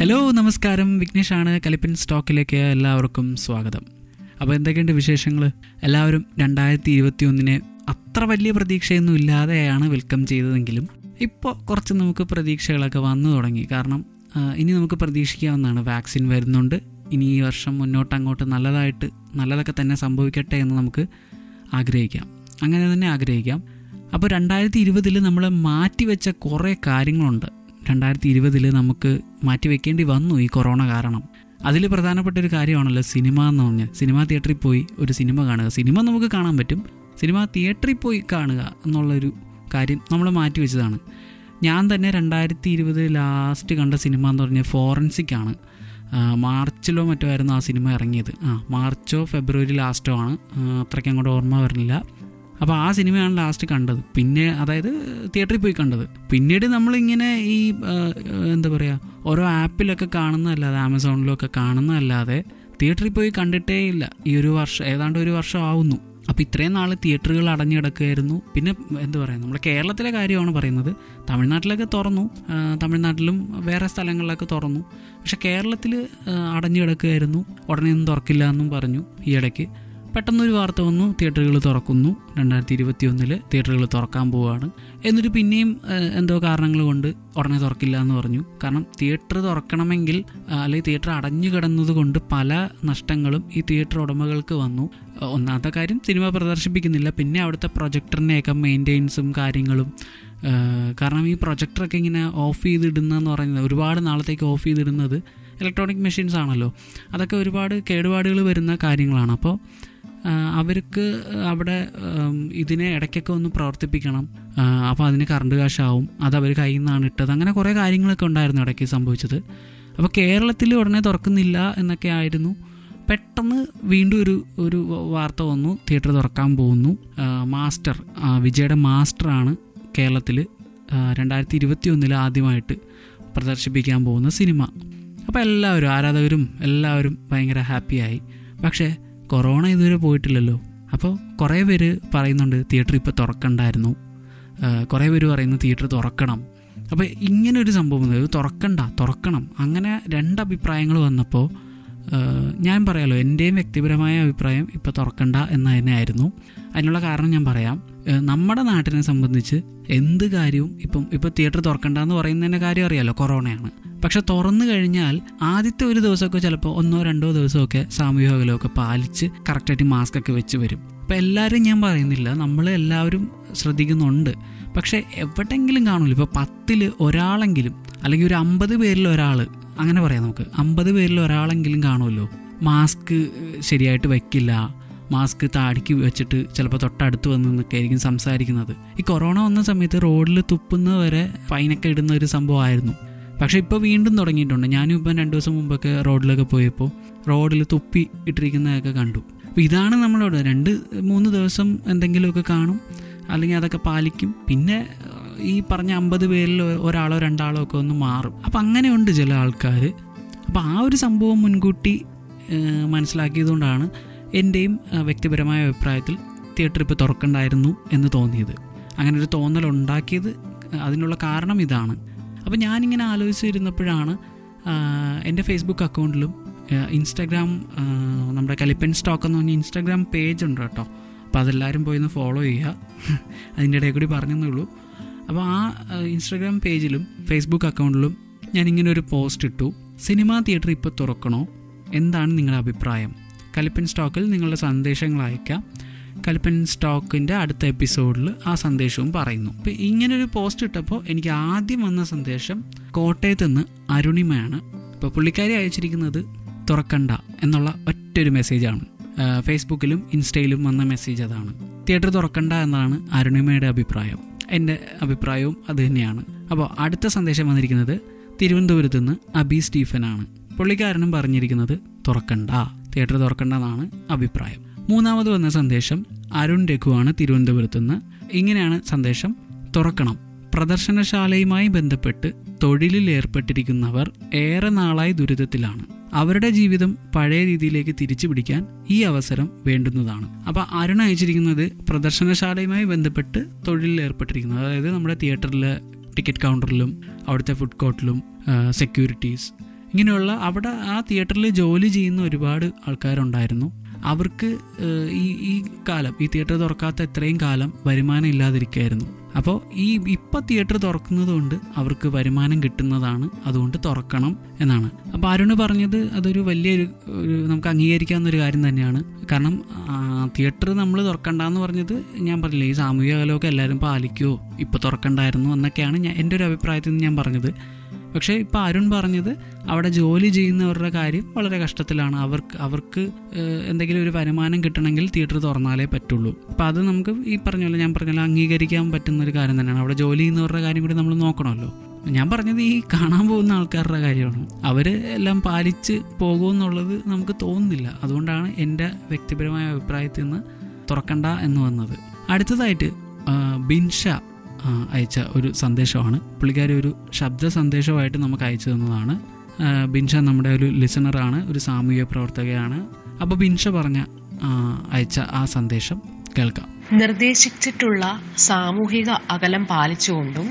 Hello, നമസ്കാരം. വിഘ്നേഷാണ്. കലിപ്പിൻ സ്റ്റോക്കിലേക്ക് എല്ലാവർക്കും സ്വാഗതം. അപ്പോൾ എന്തൊക്കെയുണ്ട് വിശേഷങ്ങൾ? എല്ലാവരും 2021 അത്ര വലിയ പ്രതീക്ഷയൊന്നും ഇല്ലാതെയാണ് വെൽക്കം ചെയ്തതെങ്കിലും ഇപ്പോൾ കുറച്ച് നമുക്ക് പ്രതീക്ഷകളൊക്കെ വന്നു തുടങ്ങി. കാരണം ഇനി നമുക്ക് പ്രതീക്ഷിക്കാവുന്നതാണ്, വാക്സിൻ വരുന്നുണ്ട്. ഇനി ഈ വർഷം മുന്നോട്ടങ്ങോട്ട് നല്ലതൊക്കെ തന്നെ സംഭവിക്കട്ടെ എന്ന് നമുക്ക് ആഗ്രഹിക്കാം, അങ്ങനെ തന്നെ ആഗ്രഹിക്കാം. അപ്പോൾ 2020 നമ്മൾ മാറ്റിവെച്ച കുറേ കാര്യങ്ങളുണ്ട്. 2020 നമുക്ക് മാറ്റിവെക്കേണ്ടി വന്നു ഈ കൊറോണ കാരണം. അതിൽ പ്രധാനപ്പെട്ട ഒരു കാര്യമാണല്ലോ സിനിമ എന്ന് പറഞ്ഞാൽ. സിനിമാ തിയേറ്ററിൽ പോയി ഒരു സിനിമ കാണുക. സിനിമ നമുക്ക് കാണാൻ പറ്റും, സിനിമ തിയേറ്ററിൽ പോയി കാണുക എന്നുള്ളൊരു കാര്യം നമ്മൾ മാറ്റിവെച്ചതാണ്. ഞാൻ തന്നെ 2020 ലാസ്റ്റ് കണ്ട സിനിമ എന്ന് പറഞ്ഞാൽ ഫോറൻസിക്കാണ്. മാർച്ചിലോ മറ്റോ ആയിരുന്നു ആ സിനിമ ഇറങ്ങിയത്. മാർച്ചോ ഫെബ്രുവരി ലാസ്റ്റോ ആണ്, അത്രയ്ക്ക് അങ്ങോട്ട് ഓർമ്മ വരില്ല. അപ്പോൾ ആ സിനിമയാണ് ലാസ്റ്റ് കണ്ടത്, പിന്നെ അതായത് തിയേറ്ററിൽ പോയി കണ്ടത്. പിന്നീട് നമ്മളിങ്ങനെ ഈ എന്താ പറയുക, ഓരോ ആപ്പിലൊക്കെ കാണുന്നതല്ലാതെ, ആമസോണിലൊക്കെ കാണുന്നതല്ലാതെ തിയേറ്ററിൽ പോയി കണ്ടിട്ടേ ഇല്ല. ഈ ഒരു വർഷം, ഏതാണ്ട് ഒരു വർഷം ആവുന്നു. അപ്പോൾ ഇത്രയും നാൾ തിയേറ്ററുകൾ അടഞ്ഞു കിടക്കുകയായിരുന്നു. പിന്നെ എന്താ പറയുക, നമ്മുടെ കേരളത്തിലെ കാര്യമാണ് പറയുന്നത്. തമിഴ്നാട്ടിലൊക്കെ തുറന്നു, തമിഴ്നാട്ടിലും വേറെ സ്ഥലങ്ങളിലൊക്കെ തുറന്നു. പക്ഷേ കേരളത്തിൽ അടഞ്ഞു കിടക്കുകയായിരുന്നു. ഉടനെ ഒന്നും തുറക്കില്ല എന്നും പറഞ്ഞു. ഈ ഇടയ്ക്ക് പെട്ടെന്നൊരു വാർത്ത വന്നു, തിയേറ്ററുകൾ തുറക്കുന്നു, 2021 തിയേറ്ററുകൾ തുറക്കാൻ പോവുകയാണ്. എന്നിട്ട് പിന്നെയും എന്തോ കാരണങ്ങൾ കൊണ്ട് ഉടനെ തുറക്കില്ല എന്ന് പറഞ്ഞു. കാരണം തിയേറ്റർ തുറക്കണമെങ്കിൽ, അല്ലെങ്കിൽ തിയേറ്റർ അടഞ്ഞു കിടന്നത് കൊണ്ട് പല നഷ്ടങ്ങളും ഈ തിയേറ്റർ ഉടമകൾക്ക് വന്നു. ഒന്നാമത്തെ കാര്യം, സിനിമ പ്രദർശിപ്പിക്കുന്നില്ല. പിന്നെ അവിടുത്തെ പ്രൊജക്ടറിനെയൊക്കെ മെയിൻ്റെനൻസും കാര്യങ്ങളും, കാരണം ഈ പ്രൊജക്ടറൊക്കെ ഇങ്ങനെ ഓഫ് ചെയ്തിടുന്നതെന്ന് പറയുന്നത്, ഒരുപാട് നാളത്തേക്ക് ഓഫ് ചെയ്തിടുന്നത് ഇലക്ട്രോണിക് മെഷീൻസ് ആണല്ലോ. അതൊക്കെ ഒരുപാട് കേടുപാടുകൾ വരുന്ന കാര്യങ്ങളാണ്. അപ്പോൾ അവർക്ക് അവിടെ ഇതിനെ ഇടയ്ക്കൊക്കെ ഒന്ന് പ്രവർത്തിപ്പിക്കണം. അപ്പോൾ അതിന് കറണ്ട് കാശാവും, അതവർ കയ്യിൽ നിന്നാണ് ഇട്ടത്. അങ്ങനെ കുറേ കാര്യങ്ങളൊക്കെ ഉണ്ടായിരുന്നു ഇടയ്ക്ക് സംഭവിച്ചത്. അപ്പോൾ കേരളത്തിൽ ഉടനെ തുറക്കുന്നില്ല എന്നൊക്കെ ആയിരുന്നു. പെട്ടെന്ന് വീണ്ടും ഒരു വാർത്ത വന്നു, തിയേറ്റർ തുറക്കാൻ പോകുന്നു. മാസ്റ്റർ, വിജയുടെ മാസ്റ്ററാണ് കേരളത്തിൽ 2021 ആദ്യമായിട്ട് പ്രദർശിപ്പിക്കാൻ പോകുന്ന സിനിമ. അപ്പോൾ എല്ലാവരും, ആരാധകരും എല്ലാവരും ഭയങ്കര ഹാപ്പിയായി. പക്ഷേ കൊറോണ ഇതുവരെ പോയിട്ടില്ലല്ലോ. അപ്പോൾ കുറേ പേര് പറയുന്നുണ്ട് തിയേറ്റർ ഇപ്പോൾ തുറക്കണ്ടായിരുന്നു, കുറേ പേര് പറയുന്നു തിയേറ്റർ തുറക്കണം. അപ്പോൾ ഇങ്ങനൊരു സംഭവം, ഇത് തുറക്കണ്ട, തുറക്കണം, അങ്ങനെ രണ്ടഭിപ്രായങ്ങൾ വന്നപ്പോൾ ഞാൻ പറയാമല്ലോ, എൻ്റെയും വ്യക്തിപരമായ അഭിപ്രായം ഇപ്പോൾ തുറക്കണ്ട എന്ന് തന്നെയായിരുന്നു. അതിനുള്ള കാരണം ഞാൻ പറയാം. നമ്മുടെ നാട്ടിനെ സംബന്ധിച്ച് എന്ത് കാര്യവും ഇപ്പോൾ തിയേറ്റർ തുറക്കണ്ട എന്ന് പറയുന്നതിൻ്റെ കാര്യം അറിയാമല്ലോ, കൊറോണയാണ്. പക്ഷെ തുറന്നു കഴിഞ്ഞാൽ ആദ്യത്തെ ഒരു ദിവസമൊക്കെ ചിലപ്പോൾ 1-2 ദിവസമൊക്കെ സാമൂഹിക അകലമൊക്കെ പാലിച്ച് കറക്റ്റായിട്ട് മാസ്കൊക്കെ വെച്ച് വരും. അപ്പോൾ എല്ലാവരും ഞാൻ പറയുന്നില്ല, എല്ലാവരും ശ്രദ്ധിക്കുന്നുണ്ട്. പക്ഷേ എവിടെയെങ്കിലും കാണുമല്ലോ, ഇപ്പോൾ 10 ഒരാളെങ്കിലും, അല്ലെങ്കിൽ ഒരു 50 പേരിൽ ഒരാൾ, അങ്ങനെ പറയാം നമുക്ക്, 50 പേരിൽ ഒരാളെങ്കിലും കാണുമല്ലോ മാസ്ക് ശരിയായിട്ട് വയ്ക്കില്ല, മാസ്ക് താടിക്ക് വെച്ചിട്ട് ചിലപ്പോൾ തൊട്ടടുത്ത് വന്നൊക്കെ ആയിരിക്കും സംസാരിക്കുന്നത്. ഈ കൊറോണ വന്ന സമയത്ത് റോഡിൽ തുപ്പുന്നവരെ ഫൈനൊക്കെ ഇടുന്ന ഒരു സംഭവമായിരുന്നു. പക്ഷേ ഇപ്പോൾ വീണ്ടും തുടങ്ങിയിട്ടുണ്ട്. ഞാനും ഇപ്പം 2 ദിവസം മുമ്പൊക്കെ റോഡിലൊക്കെ പോയപ്പോൾ റോഡിൽ തുപ്പി ഇട്ടിരിക്കുന്നതൊക്കെ കണ്ടു. അപ്പോൾ ഇതാണ് നമ്മളോട് 2-3 ദിവസം എന്തെങ്കിലുമൊക്കെ കാണും, അല്ലെങ്കിൽ അതൊക്കെ പാലിക്കും. പിന്നെ ഈ പറഞ്ഞ 50 പേരിൽ ഒരാളോ രണ്ടാളോ ഒക്കെ ഒന്ന് മാറും. അപ്പം അങ്ങനെയുണ്ട് ചില ആൾക്കാർ. അപ്പോൾ ആ ഒരു സംഭവം മുൻകൂട്ടി മനസ്സിലാക്കിയതുകൊണ്ടാണ് എൻ്റെയും വ്യക്തിപരമായ അഭിപ്രായത്തിൽ തിയേറ്റർ ഇപ്പോൾ തുറക്കണ്ടായിരുന്നു എന്ന് തോന്നിയത്. അങ്ങനൊരു തോന്നലുണ്ടാക്കിയത്, അതിനുള്ള കാരണം ഇതാണ്. അപ്പോൾ ഞാനിങ്ങനെ ആലോചിച്ചിരുന്നപ്പോഴാണ് എൻ്റെ ഫേസ്ബുക്ക് അക്കൗണ്ടിലും ഇൻസ്റ്റാഗ്രാം, നമ്മുടെ കലിപ്പൻ സ്റ്റോക്ക് എന്ന് പറഞ്ഞ ഇൻസ്റ്റാഗ്രാം പേജുണ്ട് കേട്ടോ. അപ്പോൾ അതെല്ലാവരും പോയി ഒന്ന് ഫോളോ ചെയ്യുക. അതിൻ്റെ ഇടയിൽ കൂടി പറഞ്ഞെന്നേ ഉള്ളൂ. അപ്പോൾ ആ ഇൻസ്റ്റാഗ്രാം പേജിലും ഫേസ്ബുക്ക് അക്കൗണ്ടിലും ഞാനിങ്ങനെ ഒരു പോസ്റ്റ് ഇട്ടു, സിനിമാ തിയേറ്റർ ഇപ്പോൾ തുറക്കണോ, എന്താണ് നിങ്ങളുടെ അഭിപ്രായം? കലിപ്പൻ സ്റ്റോക്കിൽ നിങ്ങളുടെ സന്ദേശങ്ങൾ അയക്കാം. കലിപ്പൻ സ്റ്റോക്കിൻ്റെ അടുത്ത എപ്പിസോഡിൽ ആ സന്ദേശവും പറയുന്നു. അപ്പോൾ ഇങ്ങനൊരു പോസ്റ്റ് ഇട്ടപ്പോൾ എനിക്ക് ആദ്യം വന്ന സന്ദേശം കോട്ടയത്ത് നിന്ന് അരുണിമയാണ്. അപ്പോൾ പുള്ളിക്കാരി അയച്ചിരിക്കുന്നത് തുറക്കണ്ട എന്നുള്ള ഒറ്റൊരു മെസ്സേജാണ്. ഫേസ്ബുക്കിലും ഇൻസ്റ്റയിലും വന്ന മെസ്സേജ് അതാണ്, തിയേറ്റർ തുറക്കണ്ട എന്നാണ് അരുണിമയുടെ അഭിപ്രായം. എൻ്റെ അഭിപ്രായവും അത് തന്നെയാണ്. അപ്പോൾ അടുത്ത സന്ദേശം വന്നിരിക്കുന്നത് തിരുവനന്തപുരത്ത് നിന്ന് അബി സ്റ്റീഫനാണ്. പുള്ളിക്കാരനും പറഞ്ഞിരിക്കുന്നത് തുറക്കണ്ട, തിയേറ്റർ തുറക്കണ്ടെന്നാണ് അഭിപ്രായം. മൂന്നാമത് വന്ന സന്ദേശം അരുൺ രഘുവാണ്, തിരുവനന്തപുരത്ത് നിന്ന്. ഇങ്ങനെയാണ് സന്ദേശം, തുറക്കണം. പ്രദർശനശാലയുമായി ബന്ധപ്പെട്ട് തൊഴിലിലേർപ്പെട്ടിരിക്കുന്നവർ ഏറെ നാളായി ദുരിതത്തിലാണ്. അവരുടെ ജീവിതം പഴയ രീതിയിലേക്ക് തിരിച്ചു പിടിക്കാൻ ഈ അവസരം വേണ്ടുന്നതാണ്. അപ്പോൾ അരുൺ അയച്ചിരിക്കുന്നത് പ്രദർശനശാലയുമായി ബന്ധപ്പെട്ട് തൊഴിലിലേർപ്പെട്ടിരിക്കുന്നത്, അതായത് നമ്മുടെ തിയേറ്ററിലെ ടിക്കറ്റ് കൗണ്ടറിലും അവിടുത്തെ ഫുഡ് കോർട്ടിലും സെക്യൂരിറ്റീസ് ഇങ്ങനെയുള്ള അവിടെ ആ തിയേറ്ററിൽ ജോലി ചെയ്യുന്ന ഒരുപാട് ആൾക്കാരുണ്ടായിരുന്നു. അവർക്ക് ഈ കാലം ഈ തിയേറ്റർ തുറക്കാത്ത എത്രയും കാലം വരുമാനം ഇല്ലാതിരിക്കുകയായിരുന്നു. അപ്പോൾ ഇപ്പോൾ തിയേറ്റർ തുറക്കുന്നത് കൊണ്ട് അവർക്ക് വരുമാനം കിട്ടുന്നതാണ്, അതുകൊണ്ട് തുറക്കണം എന്നാണ്. അപ്പോൾ അരുണ് പറഞ്ഞത് അതൊരു വലിയൊരു നമുക്ക് അംഗീകരിക്കാവുന്നൊരു കാര്യം തന്നെയാണ്. കാരണം തിയേറ്റർ നമ്മൾ തുറക്കണ്ടെന്ന് പറഞ്ഞത് ഞാൻ പറഞ്ഞില്ല, ഈ സാമൂഹിക അകലമൊക്കെ എല്ലാവരും പാലിക്കുമോ, ഇപ്പോൾ തുറക്കണ്ടായിരുന്നു എന്നൊക്കെയാണ് എൻ്റെ ഒരു അഭിപ്രായത്തിൽ നിന്ന് ഞാൻ പറഞ്ഞത്. പക്ഷേ ഇപ്പോൾ അരുൺ പറഞ്ഞത് അവിടെ ജോലി ചെയ്യുന്നവരുടെ കാര്യം വളരെ കഷ്ടത്തിലാണ്. അവർക്ക് എന്തെങ്കിലും ഒരു വരുമാനം കിട്ടണമെങ്കിൽ തിയേറ്റർ തുറന്നാലേ പറ്റുള്ളൂ. അപ്പോൾ അത് നമുക്ക് ഈ പറഞ്ഞല്ലോ, ഞാൻ പറഞ്ഞല്ലോ, അംഗീകരിക്കാൻ പറ്റുന്നൊരു കാര്യം തന്നെയാണ്. അവിടെ ജോലി ചെയ്യുന്നവരുടെ കാര്യം കൂടി നമ്മൾ നോക്കണമല്ലോ. ഞാൻ പറഞ്ഞത് ഈ കാണാൻ പോകുന്ന ആൾക്കാരുടെ കാര്യമാണ്. അവർ എല്ലാം പാലിച്ച് പോകുമെന്നുള്ളത് നമുക്ക് തോന്നുന്നില്ല. അതുകൊണ്ടാണ് എൻ്റെ വ്യക്തിപരമായ അഭിപ്രായത്തിൽ നിന്ന് തുറക്കണ്ട എന്ന് വന്നത്. അടുത്തതായിട്ട് ബിൻഷ അയച്ച ഒരു സന്ദേശമാണ്. പുള്ളിക്കാരി ഒരു ശബ്ദ സന്ദേശമായിട്ട് നമുക്ക് അയച്ചു തന്നതാണ്. ബിൻഷ നമ്മുടെ ഒരു ലിസണറാണ്, ഒരു സാമൂഹിക പ്രവർത്തകയാണ്. അപ്പോൾ ബിൻഷ അയച്ച ആ സന്ദേശം കേൾക്കാം. നിർദ്ദേശിച്ചിട്ടുള്ള സാമൂഹിക അകലം പാലിച്ചുകൊണ്ടും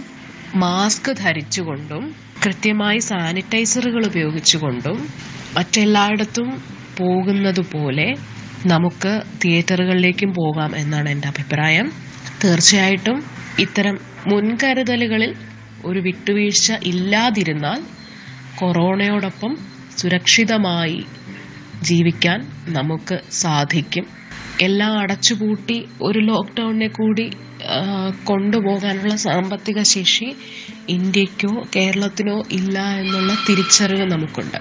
മാസ്ക് ധരിച്ചുകൊണ്ടും കൃത്യമായി സാനിറ്റൈസറുകൾ ഉപയോഗിച്ചുകൊണ്ടും മറ്റെല്ലായിടത്തും പോകുന്നതുപോലെ നമുക്ക് തിയേറ്ററുകളിലേക്കും പോകാം എന്നാണ് എൻ്റെ അഭിപ്രായം. തീർച്ചയായിട്ടും ഇത്തരം മുൻകരുതലുകളിൽ ഒരു വിട്ടുവീഴ്ച ഇല്ലാതിരുന്നാൽ കൊറോണയോടൊപ്പം സുരക്ഷിതമായി ജീവിക്കാൻ നമുക്ക് സാധിക്കും. എല്ലാം അടച്ചുപൂട്ടി ഒരു ലോക്ക്ഡൗണിനെ കൂടി കൊണ്ടുപോകാനുള്ള സാമ്പത്തിക ശേഷി ഇന്ത്യക്കോ കേരളത്തിനോ ഇല്ല എന്നുള്ള തിരിച്ചറിവ് നമുക്കുണ്ട്.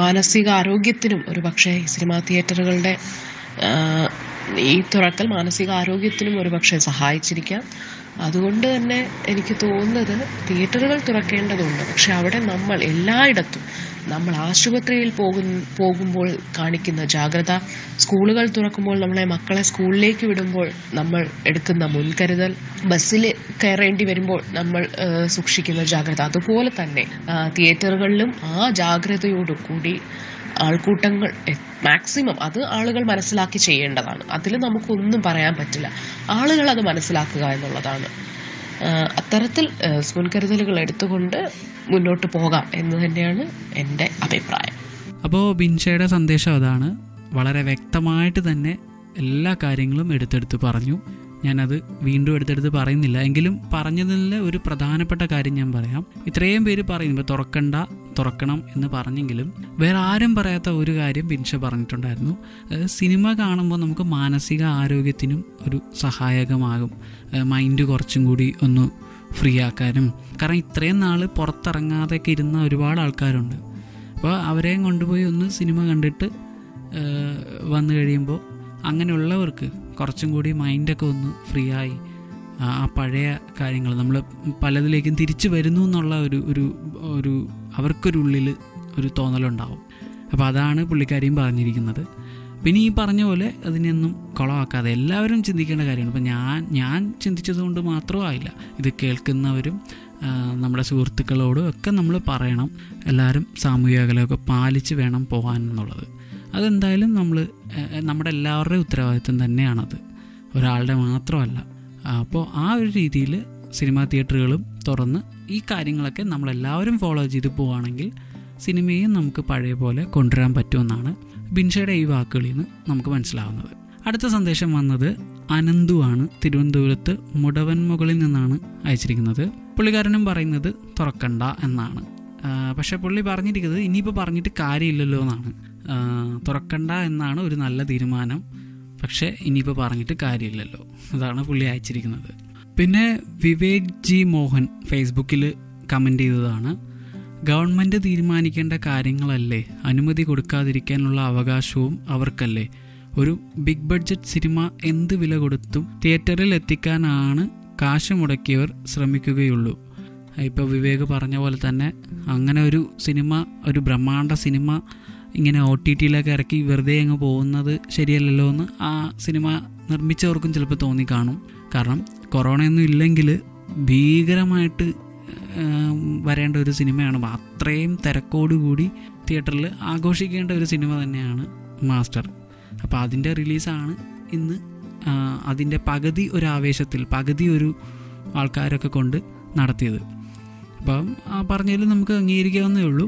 മാനസിക ആരോഗ്യത്തിനും ഒരു പക്ഷേ സിനിമാ തിയേറ്ററുകളുടെ ഈ തുറക്കൽ മാനസികാരോഗ്യത്തിനും ഒരുപക്ഷെ സഹായിച്ചിരിക്കാം. അതുകൊണ്ട് തന്നെ എനിക്ക് തോന്നുന്നത് തിയേറ്ററുകൾ തുറക്കേണ്ടതുണ്ട്. പക്ഷെ അവിടെ നമ്മൾ എല്ലായിടത്തും നമ്മൾ ആശുപത്രിയിൽ പോകുമ്പോൾ കാണിക്കുന്ന ജാഗ്രത, സ്കൂളുകൾ തുറക്കുമ്പോൾ നമ്മളെ മക്കളെ സ്കൂളിലേക്ക് വിടുമ്പോൾ നമ്മൾ എടുക്കുന്ന മുൻകരുതൽ, ബസ്സിൽ കയറേണ്ടി വരുമ്പോൾ നമ്മൾ സൂക്ഷിക്കുന്ന ജാഗ്രത, അതുപോലെ തന്നെ തിയേറ്ററുകളിലും ആ ജാഗ്രതയോടുകൂടി ആൾക്കൂട്ടങ്ങൾ മാക്സിമം അത് ആളുകൾ മനസ്സിലാക്കി ചെയ്യേണ്ടതാണ്. അതിൽ നമുക്കൊന്നും പറയാൻ പറ്റില്ല. ആളുകൾ അത് മനസ്സിലാക്കുക എന്നുള്ളതാണ്. അത്തരത്തിൽ മുൻകരുതലുകൾ എടുത്തുകൊണ്ട് മുന്നോട്ട് പോകാം എന്ന് തന്നെയാണ് എൻ്റെ അഭിപ്രായം. അപ്പോൾ ബിൻഷയുടെ സന്ദേശം അതാണ്. വളരെ വ്യക്തമായിട്ട് തന്നെ എല്ലാ കാര്യങ്ങളും എടുത്തെടുത്ത് പറഞ്ഞു. ഞാനത് വീണ്ടും എടുത്തെടുത്ത് പറയുന്നില്ല, എങ്കിലും പറഞ്ഞതിലെ ഒരു പ്രധാനപ്പെട്ട കാര്യം ഞാൻ പറയാം. ഇത്രയും പേര് പറയുന്നു തുറക്കണ്ട, തുറക്കണം എന്ന് പറഞ്ഞെങ്കിലും വേറെ ആരും പറയാത്ത ഒരു കാര്യം ബിൻഷ പറഞ്ഞിട്ടുണ്ടായിരുന്നു. സിനിമ കാണുമ്പോൾ നമുക്ക് മാനസിക ആരോഗ്യത്തിനും ഒരു സഹായകമാകും, മൈൻഡ് കുറച്ചും കൂടി ഒന്ന് ഫ്രീ ആക്കാനും. കാരണം ഇത്രയും നാൾ പുറത്തിറങ്ങാതെയൊക്കെ ഇരുന്ന ഒരുപാട് ആൾക്കാരുണ്ട്. അപ്പോൾ അവരെയും കൊണ്ടുപോയി ഒന്ന് സിനിമ കണ്ടിട്ട് വന്നു കഴിയുമ്പോൾ അങ്ങനെയുള്ളവർക്ക് കുറച്ചും കൂടി മൈൻഡൊക്കെ ഒന്ന് ഫ്രീ ആയി ആ പഴയ കാര്യങ്ങൾ നമ്മൾ പലതിലേക്കും തിരിച്ചു വരുന്നു എന്നുള്ള ഒരു ഒരു ഒരു അവർക്കൊരുള്ളിൽ ഒരു തോന്നലുണ്ടാവും. അപ്പോൾ അതാണ് പുള്ളിക്കാരിയും പറഞ്ഞിരിക്കുന്നത്. പിന്നെ ഈ പറഞ്ഞ പോലെ അതിനൊന്നും കുളമാക്കാതെ എല്ലാവരും ചിന്തിക്കേണ്ട കാര്യമാണ്. ഇപ്പോൾ ഞാൻ ചിന്തിച്ചതുകൊണ്ട് മാത്രമായില്ല, ഇത് കേൾക്കുന്നവരും നമ്മുടെ സുഹൃത്തുക്കളോടും ഒക്കെ നമ്മൾ പറയണം എല്ലാവരും സാമൂഹിക അകലമൊക്കെ പാലിച്ച് വേണം പോകാൻ എന്നുള്ളത്. അതെന്തായാലും നമ്മുടെ എല്ലാവരുടെയും ഉത്തരവാദിത്വം തന്നെയാണത്, ഒരാളുടെ മാത്രമല്ല. അപ്പോൾ ആ ഒരു രീതിയിൽ സിനിമാ തിയേറ്ററുകളും തുറന്ന് ഈ കാര്യങ്ങളൊക്കെ നമ്മളെല്ലാവരും ഫോളോ ചെയ്ത് പോവുകയാണെങ്കിൽ സിനിമയും നമുക്ക് പഴയ പോലെ കൊണ്ടുവരാൻ പറ്റുമെന്നാണ് ബിൻഷയുടെ ഈ വാക്കുകളിൽ നിന്ന് നമുക്ക് മനസ്സിലാവുന്നത്. അടുത്ത സന്ദേശം വന്നത് അനന്തുവാണ്, തിരുവനന്തപുരത്ത് മുടവൻമുകളിൽ നിന്നാണ് അയച്ചിരിക്കുന്നത്. പുള്ളിക്കാരനും പറയുന്നത് തുറക്കണ്ട എന്നാണ്. പക്ഷേ പുള്ളി പറഞ്ഞിരിക്കുന്നത് ഇനിയിപ്പോൾ പറഞ്ഞിട്ട് കാര്യമില്ലല്ലോ എന്നാണ്. തുറക്കണ്ട എന്നാണ് ഒരു നല്ല തീരുമാനം, പക്ഷേ ഇനിയിപ്പോൾ പറഞ്ഞിട്ട് കാര്യമില്ലല്ലോ, അതാണ് പുള്ളി അയച്ചിരിക്കുന്നത്. പിന്നെ വിവേക് ജി മോഹൻ ഫേസ്ബുക്കിൽ കമൻ്റ് ചെയ്തതാണ്. ഗവൺമെൻറ് തീരുമാനിക്കേണ്ട കാര്യങ്ങളല്ലേ, അനുമതി കൊടുക്കാതിരിക്കാനുള്ള അവകാശവും അവർക്കല്ലേ. ഒരു ബിഗ് ബഡ്ജറ്റ് സിനിമ എന്ത് വില കൊടുത്തും തിയേറ്ററിൽ എത്തിക്കാനാണ് കാശ് മുടക്കിയവർ ശ്രമിക്കുകയുള്ളൂ. ഇപ്പോൾ വിവേക് പറഞ്ഞ പോലെ തന്നെ അങ്ങനെ ഒരു സിനിമ, ഒരു ബ്രഹ്മാണ്ഡ സിനിമ ഇങ്ങനെ OTT ഇറക്കി വെറുതെ അങ്ങ് പോകുന്നത് ശരിയല്ലല്ലോ എന്ന് ആ സിനിമ നിർമ്മിച്ചവർക്കും ചിലപ്പോൾ തോന്നിക്കാണും. കാരണം കൊറോണയൊന്നും ഇല്ലെങ്കിൽ ഭീകരമായിട്ട് വരേണ്ട ഒരു സിനിമയാണ്, അത്രയും തിരക്കോടുകൂടി തിയേറ്ററിൽ ആഘോഷിക്കേണ്ട ഒരു സിനിമ തന്നെയാണ് മാസ്റ്റർ. അപ്പോൾ അതിൻ്റെ റിലീസാണ് ഇന്ന്. അതിൻ്റെ പകുതി ഒരു ആവേശത്തിൽ, പകുതി ഒരു ആൾക്കാരൊക്കെ കൊണ്ട് നടത്തിയത്. അപ്പം പറഞ്ഞതിൽ നമുക്ക് അംഗീകരിക്കാവുന്നേ ഉള്ളൂ.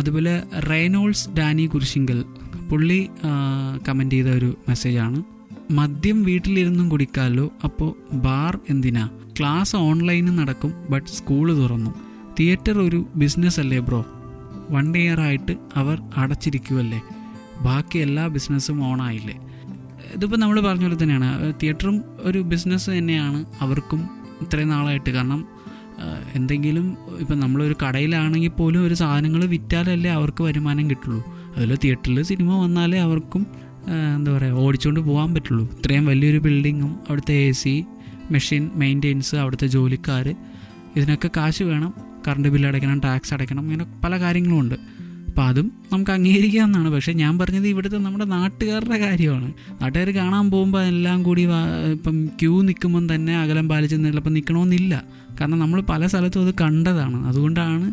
അതുപോലെ റെയ്നോൾഡ്സ് ഡാനി കുരിശിങ്കൽ പുള്ളി കമൻ്റ് ചെയ്ത ഒരു മെസ്സേജാണ്. മദ്യം വീട്ടിലിരുന്നും കുടിക്കാമല്ലോ, അപ്പോൾ ബാർ എന്തിനാ? ക്ലാസ് ഓൺലൈനിൽ നടക്കും, ബട്ട് സ്കൂള് തുറന്നു. തിയേറ്റർ ഒരു ബിസിനസ് അല്ലേ ബ്രോ? 1 year അവർ അടച്ചിരിക്കുമല്ലേ, ബാക്കി എല്ലാ ബിസിനസ്സും ഓണായില്ലേ? ഇതിപ്പോൾ നമ്മൾ പറഞ്ഞ പോലെ തന്നെയാണ്, തിയേറ്ററും ഒരു ബിസിനസ് തന്നെയാണ് അവർക്കും ഇത്രയും നാളായിട്ട്. കാരണം എന്തെങ്കിലും ഇപ്പം നമ്മളൊരു കടയിലാണെങ്കിൽ പോലും ഒരു സാധനങ്ങൾ വിറ്റാലല്ലേ അവർക്ക് വരുമാനം കിട്ടുള്ളൂ. അതുപോലെ തിയേറ്ററിൽ സിനിമ വന്നാലേ അവർക്കും എന്താ പറയുക ഓടിച്ചുകൊണ്ട് പോകാൻ പറ്റുള്ളൂ. ഇത്രയും വലിയൊരു ബിൽഡിങ്ങും അവിടുത്തെ AC മെഷീൻ മെയിൻ്റെനൻസ് അവിടുത്തെ ജോലിക്കാർ ഇതിനൊക്കെ കാശ് വേണം, കറണ്ട് ബില്ല് അടയ്ക്കണം, ടാക്സ് അടയ്ക്കണം, ഇങ്ങനെ പല കാര്യങ്ങളുമുണ്ട്. അപ്പോൾ അതും നമുക്ക് അംഗീകരിക്കാവുന്നതാണ്. പക്ഷേ ഞാൻ പറഞ്ഞത് ഇവിടുത്തെ നമ്മുടെ നാട്ടുകാരുടെ കാര്യമാണ്. നാട്ടുകാർ കാണാൻ പോകുമ്പോൾ എല്ലാം കൂടി ഇപ്പം ക്യൂ നിൽക്കുമ്പം തന്നെ അകലം പാലിച്ച് ചിലപ്പോൾ നിൽക്കണമെന്നില്ല. കാരണം നമ്മൾ പല സ്ഥലത്തും അത് കണ്ടതാണ്. അതുകൊണ്ടാണ്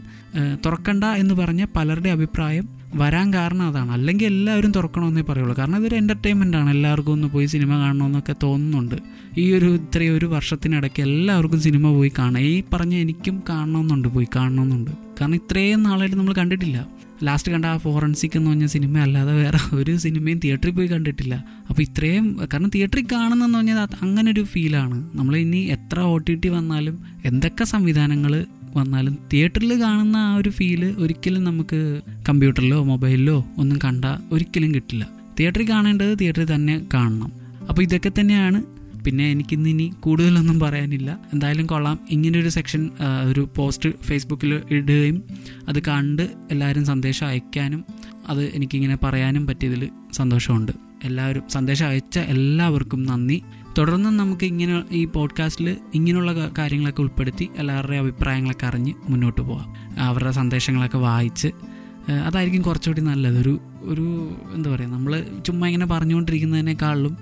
തുറക്കണ്ട എന്ന് പറഞ്ഞ പലരുടെ അഭിപ്രായം വരാൻ കാരണം അതാണ്. അല്ലെങ്കിൽ എല്ലാവരും തുറക്കണമെന്നേ പറയുള്ളൂ. കാരണം ഇതൊരു എൻ്റർടൈൻമെൻറ്റാണ്. എല്ലാവർക്കും ഒന്ന് പോയി സിനിമ കാണണമെന്നൊക്കെ തോന്നുന്നുണ്ട്. ഈ ഒരു ഇത്രയും ഒരു വർഷത്തിനിടയ്ക്ക് എല്ലാവർക്കും സിനിമ പോയി കാണാം. ഈ പറഞ്ഞ എനിക്കും കാണണമെന്നുണ്ട്, പോയി കാണണമെന്നുണ്ട്. കാരണം ഇത്രയും നാളായിട്ട് നമ്മൾ കണ്ടിട്ടില്ല. ലാസ്റ്റ് കണ്ട ആ ഫോറൻസിക് എന്ന് പറഞ്ഞ സിനിമ അല്ലാതെ വേറെ ഒരു സിനിമയും തിയേറ്ററിൽ പോയി കണ്ടിട്ടില്ല. അപ്പോൾ ഇത്രയും, കാരണം തിയേറ്ററിൽ കാണുന്നതെന്ന് പറഞ്ഞാൽ അങ്ങനൊരു ഫീലാണ്. നമ്മൾ ഇനി എത്ര OTT വന്നാലും എന്തൊക്കെ സംവിധാനങ്ങൾ വന്നാലും തിയേറ്ററിൽ കാണുന്ന ആ ഒരു ഫീല് ഒരിക്കലും നമുക്ക് കമ്പ്യൂട്ടറിലോ മൊബൈലിലോ ഒന്നും കണ്ട ഒരിക്കലും കിട്ടില്ല. തിയേറ്ററിൽ കാണേണ്ടത് തിയേറ്ററിൽ തന്നെ കാണണം. അപ്പോൾ ഇതൊക്കെ തന്നെയാണ്. പിന്നെ എനിക്കിന്ന് ഇനി കൂടുതലൊന്നും പറയാനില്ല. എന്തായാലും കൊള്ളാം, ഇങ്ങനൊരു സെക്ഷൻ ഒരു പോസ്റ്റ് ഫേസ്ബുക്കിൽ ഇടുകയും അത് കണ്ട് എല്ലാവരും സന്ദേശം അയക്കാനും അത് എനിക്കിങ്ങനെ പറയാനും പറ്റിയതിൽ സന്തോഷമുണ്ട്. എല്ലാവരും സന്ദേശം അയച്ച എല്ലാവർക്കും നന്ദി. തുടർന്നും നമുക്ക് ഇങ്ങനെ ഈ പോഡ്കാസ്റ്റിൽ ഇങ്ങനെയുള്ള കാര്യങ്ങളൊക്കെ ഉൾപ്പെടുത്തി എല്ലാവരുടെയും അഭിപ്രായങ്ങളൊക്കെ അറിഞ്ഞ് മുന്നോട്ട് പോകാം. അവരുടെ സന്ദേശങ്ങളൊക്കെ വായിച്ച് അതായിരിക്കും കുറച്ചുകൂടി നല്ലത്. ഒരു എന്താ പറയുക, നമ്മൾ ചുമ്മാ ഇങ്ങനെ പറഞ്ഞുകൊണ്ടിരിക്കുന്നതിനേക്കാളും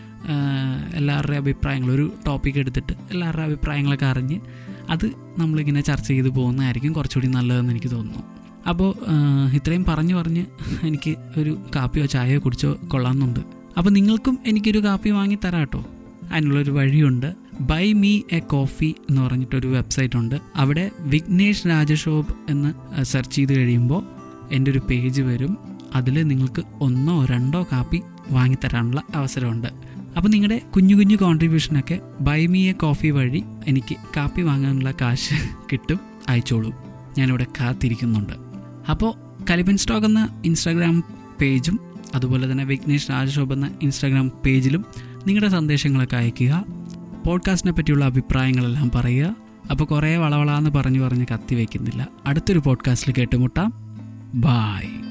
എല്ലാവരുടെയും അഭിപ്രായങ്ങൾ, ഒരു ടോപ്പിക് എടുത്തിട്ട് എല്ലാവരുടെയും അഭിപ്രായങ്ങളൊക്കെ അറിഞ്ഞ് അത് നമ്മളിങ്ങനെ ചർച്ച ചെയ്ത് പോകുന്നതായിരിക്കും കുറച്ചുകൂടി നല്ലതെന്ന് എനിക്ക് തോന്നുന്നു. അപ്പോൾ ഇത്രയും പറഞ്ഞ് എനിക്ക് ഒരു കാപ്പിയോ ചായയോ കുടിച്ചോ കൊള്ളാമെന്നുണ്ട്. അപ്പോൾ നിങ്ങൾക്കും എനിക്കൊരു കാപ്പി വാങ്ങി തരാം കേട്ടോ. അതിനുള്ളൊരു വഴിയുണ്ട്. ബൈ മീ എ കോഫി എന്ന് പറഞ്ഞിട്ടൊരു വെബ്സൈറ്റ് ഉണ്ട്. അവിടെ വിഘ്നേഷ് രാജശോഭ് എന്ന് സെർച്ച് ചെയ്ത് കഴിയുമ്പോൾ എൻ്റെ ഒരു പേജ് വരും. അതിൽ നിങ്ങൾക്ക് 1-2 കാപ്പി വാങ്ങിത്തരാനുള്ള അവസരമുണ്ട്. അപ്പോൾ നിങ്ങളുടെ കുഞ്ഞു കുഞ്ഞു കോൺട്രിബ്യൂഷനൊക്കെ ബൈ മീ എ കോഫി വഴി എനിക്ക് കാപ്പി വാങ്ങാനുള്ള കാശ് കിട്ടും. അയച്ചോളൂ, ഞാനിവിടെ കാത്തിരിക്കുന്നുണ്ട്. അപ്പോൾ കലിപ്പൻ സ്റ്റോക്ക് എന്ന ഇൻസ്റ്റാഗ്രാം പേജും അതുപോലെ തന്നെ വിഘ്നേഷ് രാജശോഭ് എന്ന ഇൻസ്റ്റാഗ്രാം പേജിലും നിങ്ങളുടെ സന്ദേശങ്ങളൊക്കെ അയയ്ക്കുക. പോഡ്കാസ്റ്റിനെ പറ്റിയുള്ള അഭിപ്രായങ്ങളെല്ലാം പറയുക. അപ്പോൾ കുറേ വളവളാന്ന് പറഞ്ഞ് കത്തി വയ്ക്കുന്നില്ല. അടുത്തൊരു പോഡ്കാസ്റ്റിൽ കേട്ടുമുട്ടാം. ബായ്.